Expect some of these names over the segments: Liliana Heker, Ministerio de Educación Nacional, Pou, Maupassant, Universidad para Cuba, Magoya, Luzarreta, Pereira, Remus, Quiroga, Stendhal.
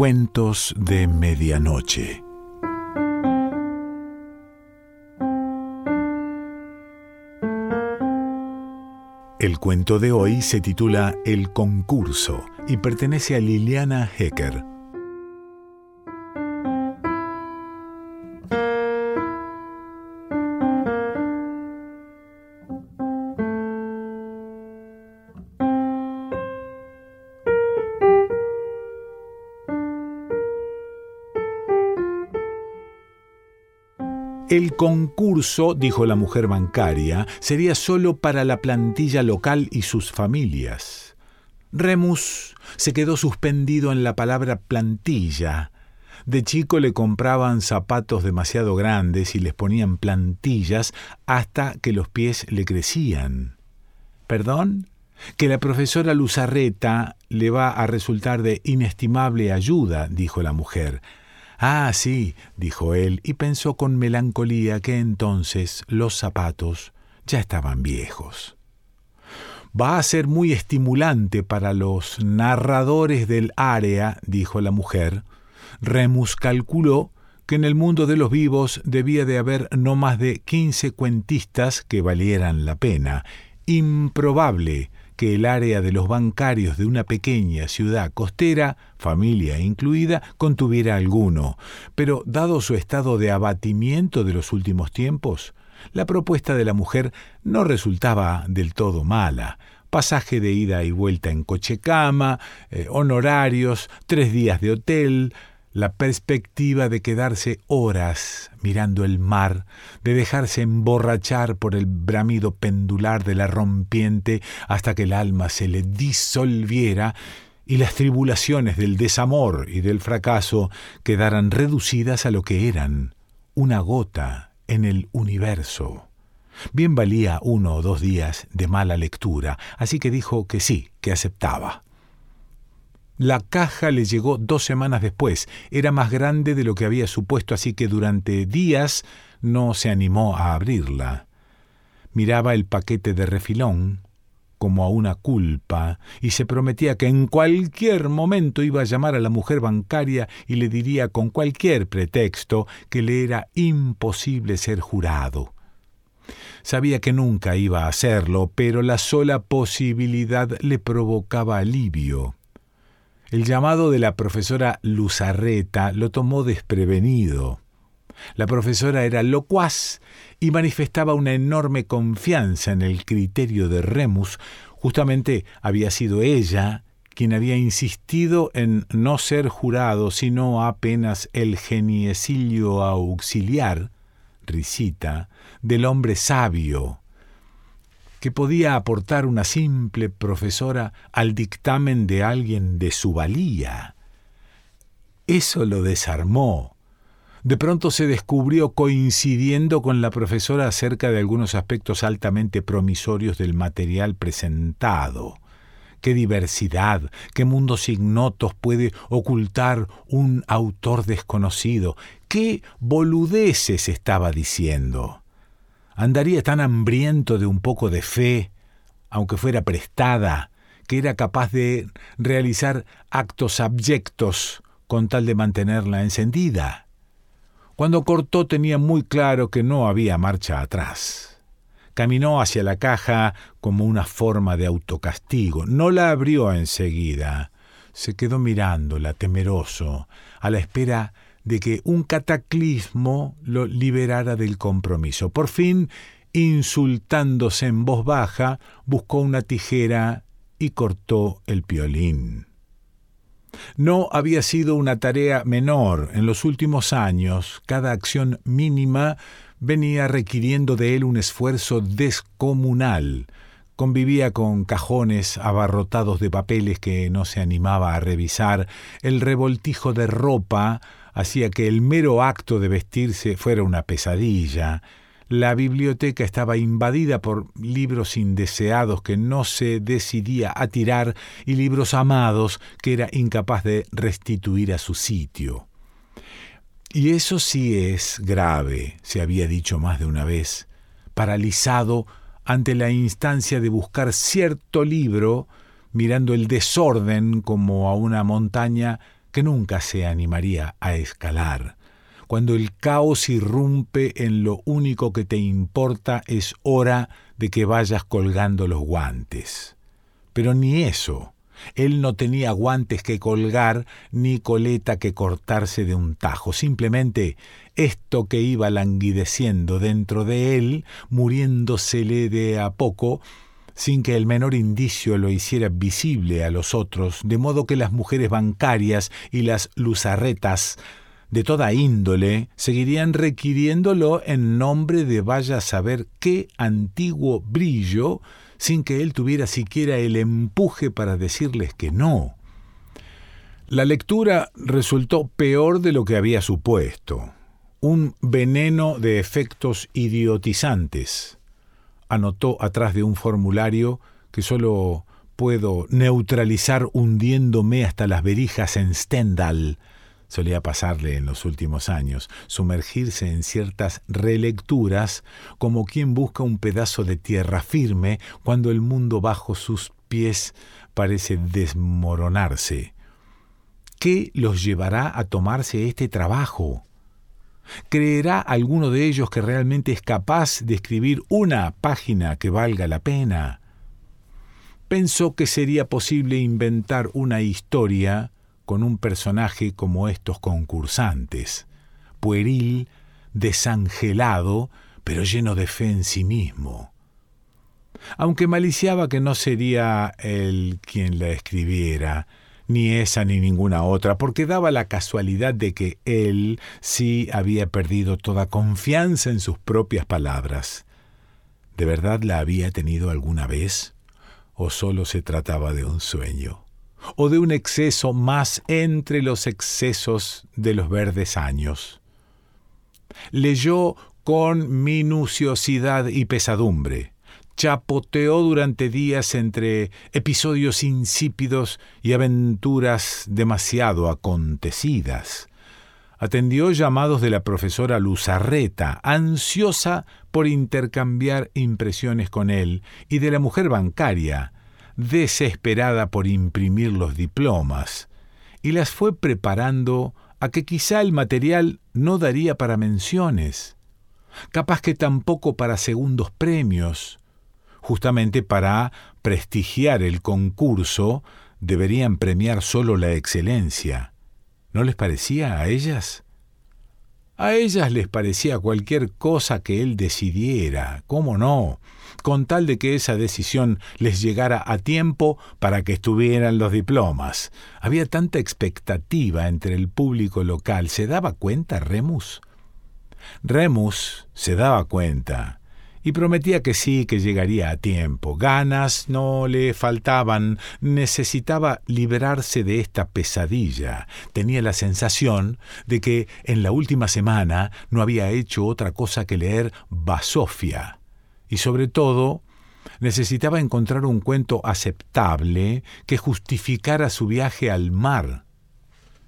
Cuentos de medianoche. El cuento de hoy se titula El concurso y pertenece a Liliana Heker. El concurso, dijo la mujer bancaria, sería solo para la plantilla local y sus familias. Remus se quedó suspendido en la palabra plantilla. De chico le compraban zapatos demasiado grandes y les ponían plantillas hasta que los pies le crecían. ¿Perdón? Que la profesora Luzarreta le va a resultar de inestimable ayuda, dijo la mujer. «Ah, sí», dijo él, y pensó con melancolía que entonces los zapatos ya estaban viejos. «Va a ser muy estimulante para los narradores del área», dijo la mujer. Remus calculó que en el mundo de los vivos debía de haber no más de 15 cuentistas que valieran la pena. Improbable que el área de los bancarios de una pequeña ciudad costera, familia incluida, contuviera alguno. Pero, dado su estado de abatimiento de los últimos tiempos, la propuesta de la mujer no resultaba del todo mala. Pasaje de ida y vuelta en coche-cama, honorarios, 3 días de hotel, la perspectiva de quedarse horas mirando el mar, de dejarse emborrachar por el bramido pendular de la rompiente hasta que el alma se le disolviera y las tribulaciones del desamor y del fracaso quedaran reducidas a lo que eran, una gota en el universo. Bien valía 1 o 2 días de mala lectura, así que dijo que sí, que aceptaba. La caja le llegó 2 semanas después. Era más grande de lo que había supuesto, así que durante días no se animó a abrirla. Miraba el paquete de refilón como a una culpa y se prometía que en cualquier momento iba a llamar a la mujer bancaria y le diría con cualquier pretexto que le era imposible ser jurado. Sabía que nunca iba a hacerlo, pero la sola posibilidad le provocaba alivio. El llamado de la profesora Luzarreta lo tomó desprevenido. La profesora era locuaz y manifestaba una enorme confianza en el criterio de Remus. Justamente había sido ella quien había insistido en no ser jurado, sino apenas el geniecillo auxiliar, risita, del hombre sabio, que podía aportar una simple profesora al dictamen de alguien de su valía. Eso lo desarmó. De pronto se descubrió coincidiendo con la profesora acerca de algunos aspectos altamente promisorios del material presentado. Qué diversidad, qué mundos ignotos puede ocultar un autor desconocido. Qué boludeces estaba diciendo. Andaría tan hambriento de un poco de fe, aunque fuera prestada, que era capaz de realizar actos abyectos con tal de mantenerla encendida. Cuando cortó tenía muy claro que no había marcha atrás. Caminó hacia la caja como una forma de autocastigo. No la abrió enseguida. Se quedó mirándola, temeroso, a la espera de que un cataclismo lo liberara del compromiso. Por fin, insultándose en voz baja, buscó una tijera y cortó el piolín. No había sido una tarea menor. En los últimos años, cada acción mínima venía requiriendo de él un esfuerzo descomunal. Convivía con cajones abarrotados de papeles que no se animaba a revisar. El revoltijo de ropa hacía que el mero acto de vestirse fuera una pesadilla. La biblioteca estaba invadida por libros indeseados que no se decidía a tirar y libros amados que era incapaz de restituir a su sitio. Y eso sí es grave, se había dicho más de una vez, paralizado ante la instancia de buscar cierto libro, mirando el desorden como a una montaña que nunca se animaría a escalar. Cuando el caos irrumpe en lo único que te importa, es hora de que vayas colgando los guantes. Pero ni eso. Él no tenía guantes que colgar ni coleta que cortarse de un tajo. Simplemente esto que iba languideciendo dentro de él, muriéndosele de a poco, sin que el menor indicio lo hiciera visible a los otros, de modo que las mujeres bancarias y las Luzarretas de toda índole seguirían requiriéndolo en nombre de vaya a saber qué antiguo brillo, sin que él tuviera siquiera el empuje para decirles que no. La lectura resultó peor de lo que había supuesto, un veneno de efectos idiotizantes. Anotó atrás de un formulario que solo puedo neutralizar hundiéndome hasta las verijas en Stendhal. Solía pasarle en los últimos años, sumergirse en ciertas relecturas como quien busca un pedazo de tierra firme cuando el mundo bajo sus pies parece desmoronarse. ¿Qué los llevará a tomarse este trabajo? ¿Creerá alguno de ellos que realmente es capaz de escribir una página que valga la pena? Pensó que sería posible inventar una historia con un personaje como estos concursantes, pueril, desangelado, pero lleno de fe en sí mismo. Aunque maliciaba que no sería él quien la escribiera, ni esa ni ninguna otra, porque daba la casualidad de que él sí había perdido toda confianza en sus propias palabras. ¿De verdad la había tenido alguna vez? ¿O solo se trataba de un sueño? ¿O de un exceso más entre los excesos de los verdes años? Leyó con minuciosidad y pesadumbre. Chapoteó durante días entre episodios insípidos y aventuras demasiado acontecidas. Atendió llamados de la profesora Luzarreta, ansiosa por intercambiar impresiones con él, y de la mujer bancaria, desesperada por imprimir los diplomas, y las fue preparando a que quizá el material no daría para menciones, capaz que tampoco para segundos premios. Justamente para prestigiar el concurso deberían premiar solo la excelencia. ¿No les parecía a ellas? A ellas les parecía cualquier cosa que él decidiera, ¿cómo no?, con tal de que esa decisión les llegara a tiempo para que estuvieran los diplomas. Había tanta expectativa entre el público local. ¿Se daba cuenta Remus? Remus se daba cuenta y prometía que sí, que llegaría a tiempo. Ganas no le faltaban. Necesitaba liberarse de esta pesadilla. Tenía la sensación de que en la última semana no había hecho otra cosa que leer Basofia. Y sobre todo, necesitaba encontrar un cuento aceptable que justificara su viaje al mar.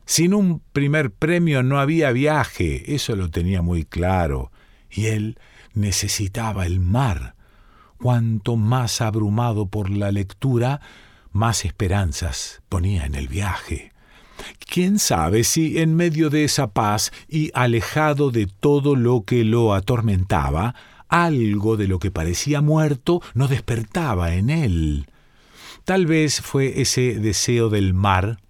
Sin un primer premio no había viaje, eso lo tenía muy claro. Y él necesitaba el mar. Cuanto más abrumado por la lectura, más esperanzas ponía en el viaje. ¿Quién sabe si en medio de esa paz y alejado de todo lo que lo atormentaba, algo de lo que parecía muerto no despertaba en él? Tal vez fue ese deseo del mar,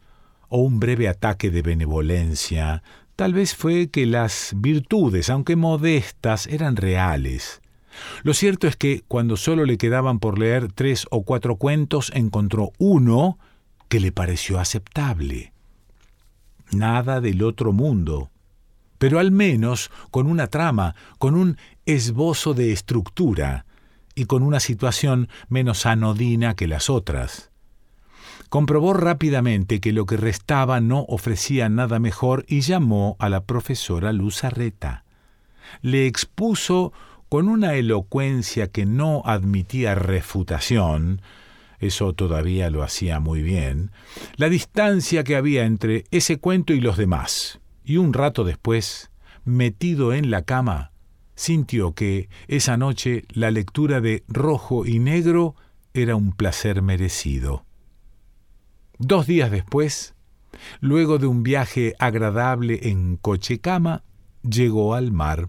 o un breve ataque de benevolencia. Tal vez fue que las virtudes, aunque modestas, eran reales. Lo cierto es que, cuando solo le quedaban por leer 3 o 4 cuentos, encontró uno que le pareció aceptable. Nada del otro mundo, pero al menos con una trama, con un esbozo de estructura y con una situación menos anodina que las otras. Comprobó rápidamente que lo que restaba no ofrecía nada mejor y llamó a la profesora Luzarreta. Le expuso con una elocuencia que no admitía refutación, eso todavía lo hacía muy bien, la distancia que había entre ese cuento y los demás. Y un rato después, metido en la cama, sintió que esa noche la lectura de Rojo y Negro era un placer merecido. 2 días después, Luego de un viaje agradable en coche-cama, llegó al mar.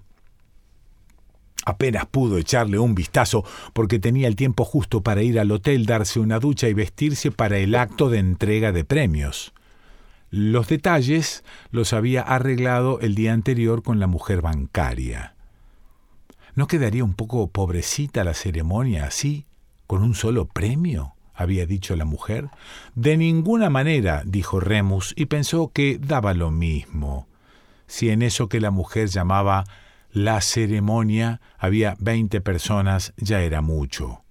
Apenas pudo echarle un vistazo porque tenía el tiempo justo para ir al hotel, darse una ducha y vestirse para el acto de entrega de premios. Los detalles los había arreglado el día anterior con la mujer bancaria. ¿No quedaría un poco pobrecita la ceremonia así, con un solo premio?, había dicho la mujer. De ninguna manera, dijo Remus, y pensó que daba lo mismo. Si en eso que la mujer llamaba la ceremonia había 20 personas, ya era mucho.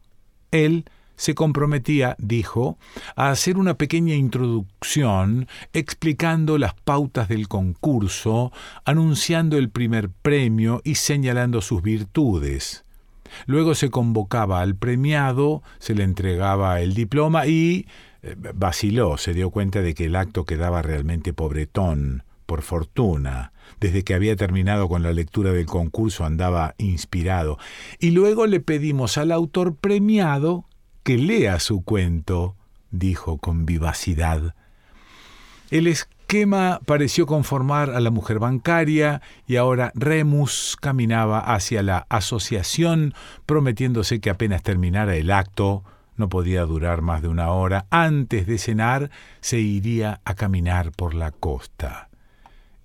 Él se comprometía, dijo, a hacer una pequeña introducción explicando las pautas del concurso, anunciando el primer premio y señalando sus virtudes. Luego se convocaba al premiado, se le entregaba el diploma y vaciló, se dio cuenta de que el acto quedaba realmente pobretón. Por fortuna, desde que había terminado con la lectura del concurso andaba inspirado. Y luego le pedimos al autor premiado que lea su cuento, dijo con vivacidad. El esquema pareció conformar a la mujer bancaria y ahora Remus caminaba hacia la asociación, prometiéndose que apenas terminara el acto, no podía durar más de una hora, antes de cenar se iría a caminar por la costa.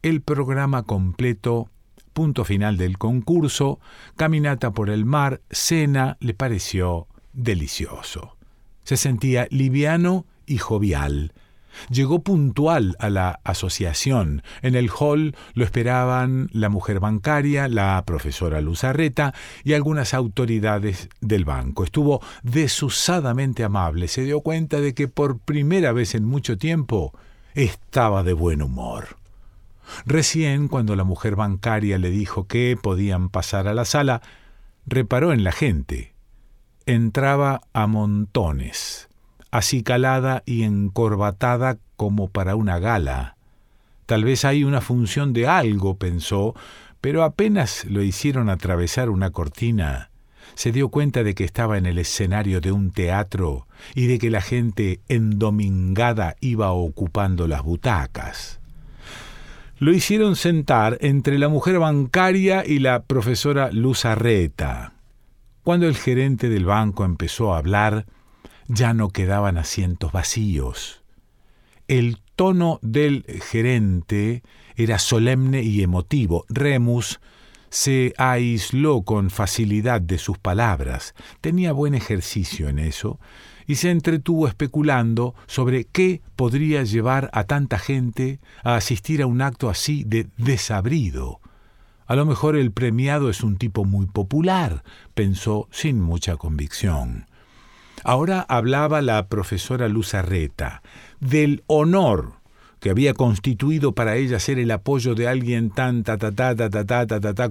El programa completo, punto final del concurso, caminata por el mar, cena, le pareció delicioso. Se sentía liviano y jovial. Llegó puntual a la asociación. En el hall lo esperaban la mujer bancaria, la profesora Luzarreta y algunas autoridades del banco. Estuvo desusadamente amable. Se dio cuenta de que por primera vez en mucho tiempo estaba de buen humor. Recién, cuando la mujer bancaria le dijo que podían pasar a la sala, reparó en la gente. Entraba a montones, acicalada y encorbatada como para una gala. Tal vez hay una función de algo, pensó, pero apenas lo hicieron atravesar una cortina, se dio cuenta de que estaba en el escenario de un teatro y de que la gente endomingada iba ocupando las butacas. Lo hicieron sentar entre la mujer bancaria y la profesora Luzarreta. Cuando el gerente del banco empezó a hablar, ya no quedaban asientos vacíos. El tono del gerente era solemne y emotivo. Remus se aisló con facilidad de sus palabras. Tenía buen ejercicio en eso y se entretuvo especulando sobre qué podría llevar a tanta gente a asistir a un acto así de desabrido. A lo mejor el premiado es un tipo muy popular, pensó sin mucha convicción. Ahora hablaba la profesora Luzarreta del honor que había constituido para ella ser el apoyo de alguien tan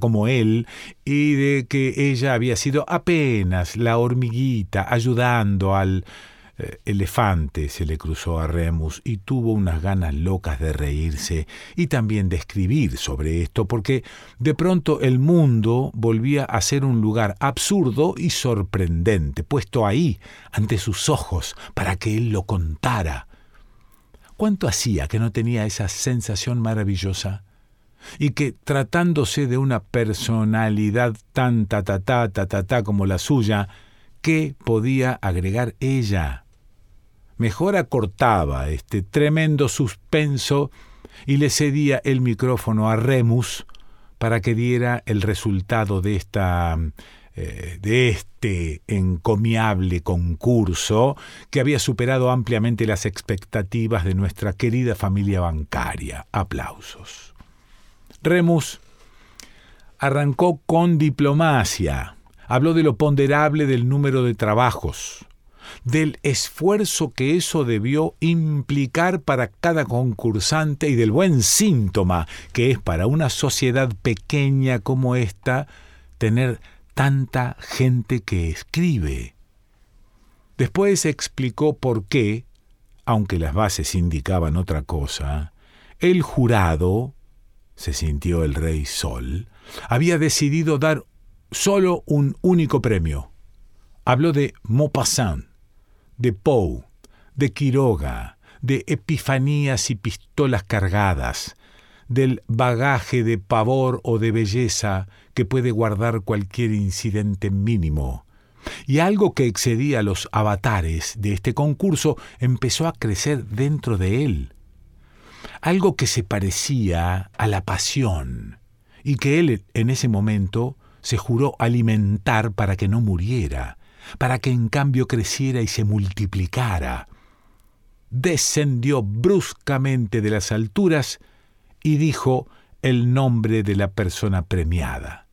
como él, y de que ella había sido apenas la hormiguita ayudando al elefante. Se le cruzó a Remus y tuvo unas ganas locas de reírse y también de escribir sobre esto, porque de pronto el mundo volvía a ser un lugar absurdo y sorprendente, puesto ahí, ante sus ojos, para que él lo contara. ¿Cuánto hacía que no tenía esa sensación maravillosa? Y que, tratándose de una personalidad tan como la suya, ¿qué podía agregar ella? Mejor acortaba este tremendo suspenso y le cedía el micrófono a Remus para que diera el resultado de este encomiable concurso que había superado ampliamente las expectativas de nuestra querida familia bancaria. Aplausos. Remus arrancó con diplomacia. Habló de lo ponderable del número de trabajos, del esfuerzo que eso debió implicar para cada concursante y del buen síntoma que es para una sociedad pequeña como esta tener tanta gente que escribe. Después explicó por qué, aunque las bases indicaban otra cosa, el jurado, se sintió el Rey Sol, había decidido dar solo un único premio. Habló de Maupassant, de Pou, de Quiroga, de epifanías y pistolas cargadas, del bagaje de pavor o de belleza que puede guardar cualquier incidente mínimo. Y algo que excedía los avatares de este concurso empezó a crecer dentro de él. Algo que se parecía a la pasión y que él en ese momento se juró alimentar para que no muriera, para que en cambio creciera y se multiplicara. Descendió bruscamente de las alturas y dijo el nombre de la persona premiada.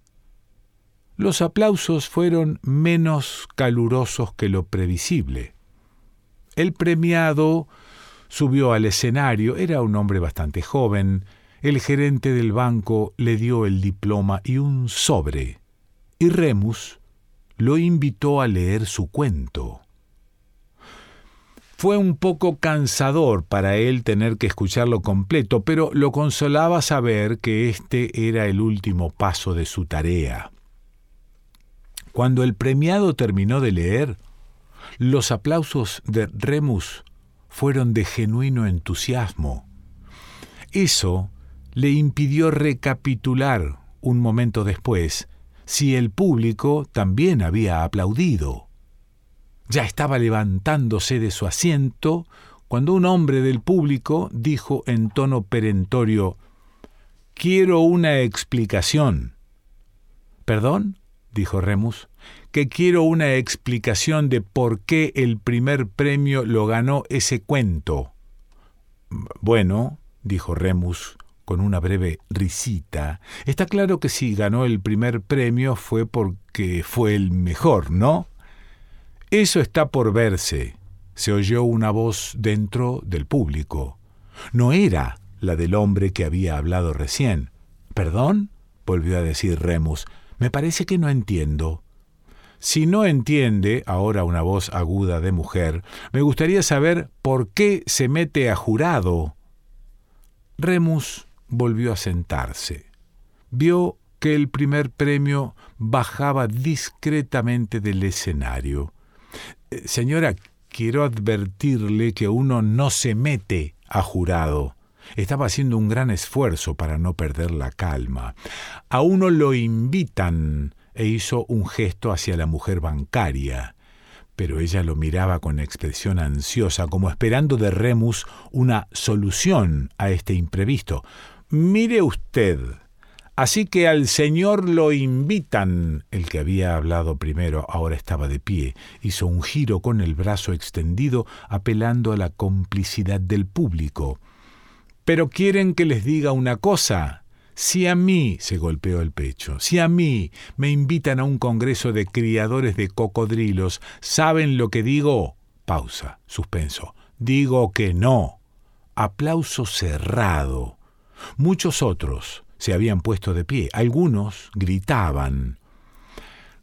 Los aplausos fueron menos calurosos que lo previsible. El premiado subió al escenario, era un hombre bastante joven. El gerente del banco le dio el diploma y un sobre, y Remus lo invitó a leer su cuento. Fue un poco cansador para él tener que escucharlo completo, pero lo consolaba saber que este era el último paso de su tarea. Cuando el premiado terminó de leer, los aplausos de Remus fueron de genuino entusiasmo. Eso le impidió recapitular un momento después si el público también había aplaudido. Ya estaba levantándose de su asiento cuando un hombre del público dijo en tono perentorio: «Quiero una explicación». «¿Perdón?», dijo Remus. «Que quiero una explicación de por qué el primer premio lo ganó ese cuento». «Bueno», dijo Remus con una breve risita, «está claro que si ganó el primer premio fue porque fue el mejor, ¿no?». «Eso está por verse», se oyó una voz dentro del público. No era la del hombre que había hablado recién. «¿Perdón?», volvió a decir Remus. «Me parece que no entiendo». «Si no entiende», ahora una voz aguda de mujer, «me gustaría saber por qué se mete a jurado». Remus volvió a sentarse. Vio que el primer premio bajaba discretamente del escenario. «Señora, quiero advertirle que uno no se mete a jurado». Estaba haciendo un gran esfuerzo para no perder la calma. «A uno lo invitan», e hizo un gesto hacia la mujer bancaria. Pero ella lo miraba con expresión ansiosa, como esperando de Remus una solución a este imprevisto. «Mire usted, así que al señor lo invitan». El que había hablado primero ahora estaba de pie. Hizo un giro con el brazo extendido, apelando a la complicidad del público. «Pero quieren que les diga una cosa. Si a mí», se golpeó el pecho, «si a mí me invitan a un congreso de criadores de cocodrilos, ¿saben lo que digo?». Pausa, suspenso. «Digo que no». Aplauso cerrado. Muchos otros se habían puesto de pie. Algunos gritaban.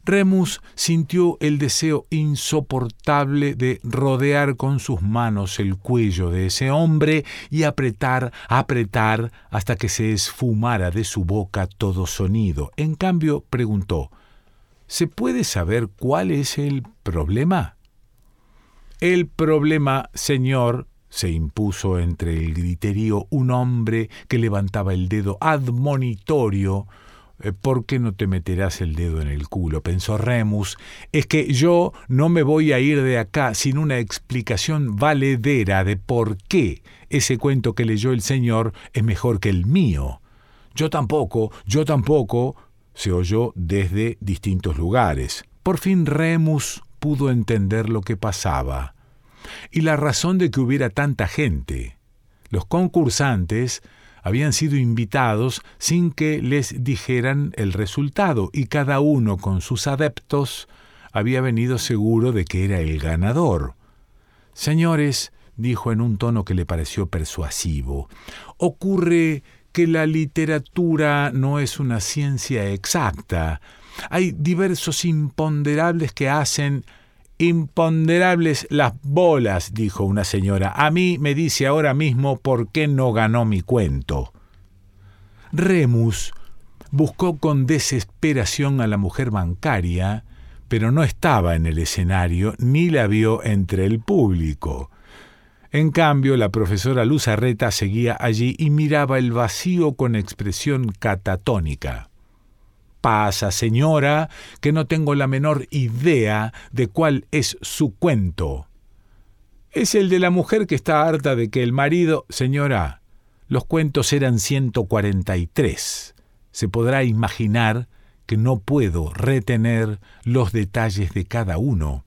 Remus sintió el deseo insoportable de rodear con sus manos el cuello de ese hombre y apretar, hasta que se esfumara de su boca todo sonido. En cambio, preguntó: «¿Se puede saber cuál es el problema?». «El problema, señor», se impuso entre el griterío un hombre que levantaba el dedo admonitorio. «¿Por qué no te meterás el dedo en el culo?», pensó Remus. «Es que yo no me voy a ir de acá sin una explicación valedera de por qué ese cuento que leyó el señor es mejor que el mío». Yo tampoco, se oyó desde distintos lugares. Por fin Remus pudo entender lo que pasaba y la razón de que hubiera tanta gente. Los concursantes habían sido invitados sin que les dijeran el resultado, y cada uno con sus adeptos había venido seguro de que era el ganador. «Señores», dijo en un tono que le pareció persuasivo, «ocurre que la literatura no es una ciencia exacta. Hay diversos imponderables que hacen...». «Imponderables las bolas», dijo una señora. «A mí me dice ahora mismo por qué no ganó mi cuento». Remus buscó con desesperación a la mujer bancaria, pero no estaba en el escenario ni la vio entre el público. En cambio, la profesora Luzarreta seguía allí y miraba el vacío con expresión catatónica. «Pasa, señora, que no tengo la menor idea de cuál es su cuento». «Es el de la mujer que está harta de que el marido...» «Señora, los cuentos eran 143. Se podrá imaginar que no puedo retener los detalles de cada uno».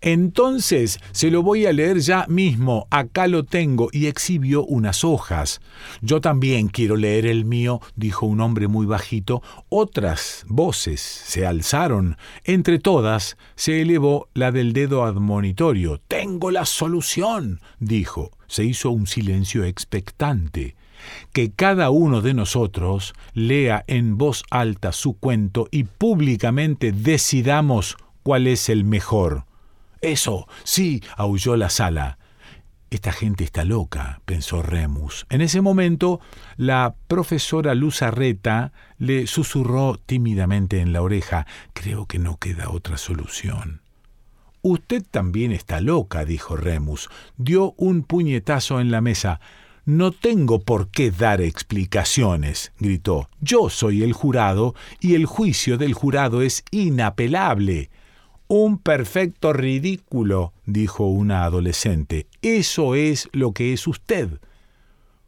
«Entonces se lo voy a leer ya mismo. Acá lo tengo». Y exhibió unas hojas. «Yo también quiero leer el mío», dijo un hombre muy bajito. Otras voces se alzaron. Entre todas se elevó la del dedo admonitorio. «Tengo la solución», dijo. Se hizo un silencio expectante. «Que cada uno de nosotros lea en voz alta su cuento y públicamente decidamos cuál es el mejor». «Eso, sí», aulló la sala. «Esta gente está loca», pensó Remus. En ese momento, la profesora Luzarreta le susurró tímidamente en la oreja: «Creo que no queda otra solución». «Usted también está loca», dijo Remus. Dio un puñetazo en la mesa. «No tengo por qué dar explicaciones», gritó. «Yo soy el jurado y el juicio del jurado es inapelable». «Un perfecto ridículo», dijo una adolescente. «Eso es lo que es usted».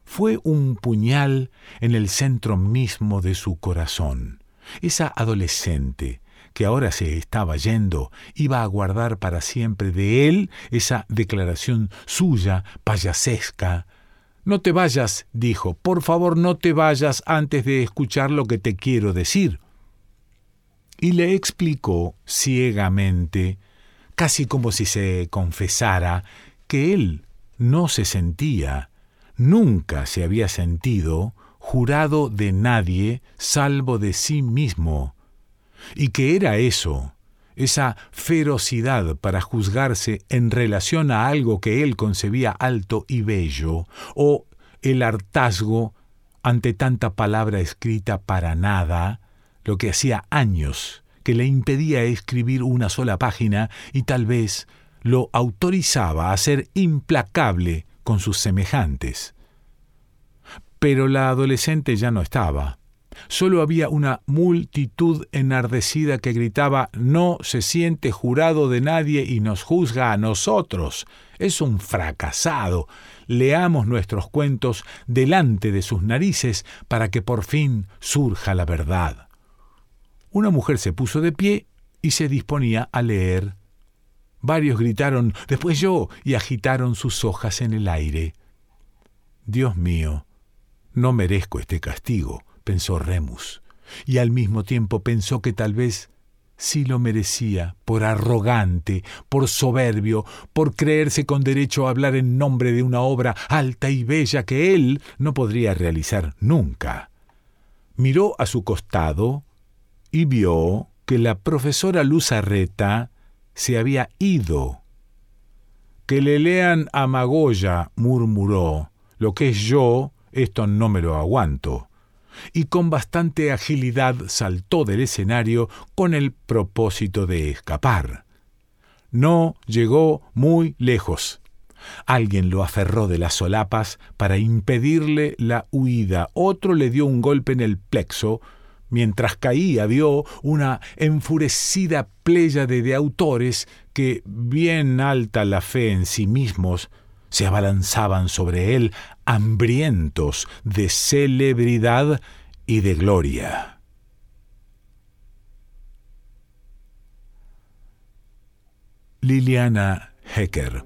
Fue un puñal en el centro mismo de su corazón. Esa adolescente, que ahora se estaba yendo, iba a guardar para siempre de él esa declaración suya, payasesca. «No te vayas», dijo. «Por favor, no te vayas antes de escuchar lo que te quiero decir». Y le explicó ciegamente, casi como si se confesara, que él no se sentía, nunca se había sentido jurado de nadie salvo de sí mismo, y que era eso, esa ferocidad para juzgarse en relación a algo que él concebía alto y bello, o el hartazgo ante tanta palabra escrita para nada, lo que hacía años que le impedía escribir una sola página y tal vez lo autorizaba a ser implacable con sus semejantes. Pero la adolescente ya no estaba. Solo había una multitud enardecida que gritaba: «No se siente jurado de nadie y nos juzga a nosotros. Es un fracasado. Leamos nuestros cuentos delante de sus narices para que por fin surja la verdad». Una mujer se puso de pie y se disponía a leer. Varios gritaron: «Después yo», y agitaron sus hojas en el aire. «Dios mío, no merezco este castigo», pensó Remus, y al mismo tiempo pensó que tal vez sí lo merecía por arrogante, por soberbio, por creerse con derecho a hablar en nombre de una obra alta y bella que él no podría realizar nunca. Miró a su costado y vio que la profesora Luzarreta se había ido. «Que le lean a Magoya», murmuró. «Lo que es yo, esto no me lo aguanto». Y con bastante agilidad saltó del escenario con el propósito de escapar. No llegó muy lejos. Alguien lo aferró de las solapas para impedirle la huida. Otro le dio un golpe en el plexo. Mientras caía, vio una enfurecida pléyade de autores que, bien alta la fe en sí mismos, se abalanzaban sobre él, hambrientos de celebridad y de gloria. Liliana Heker.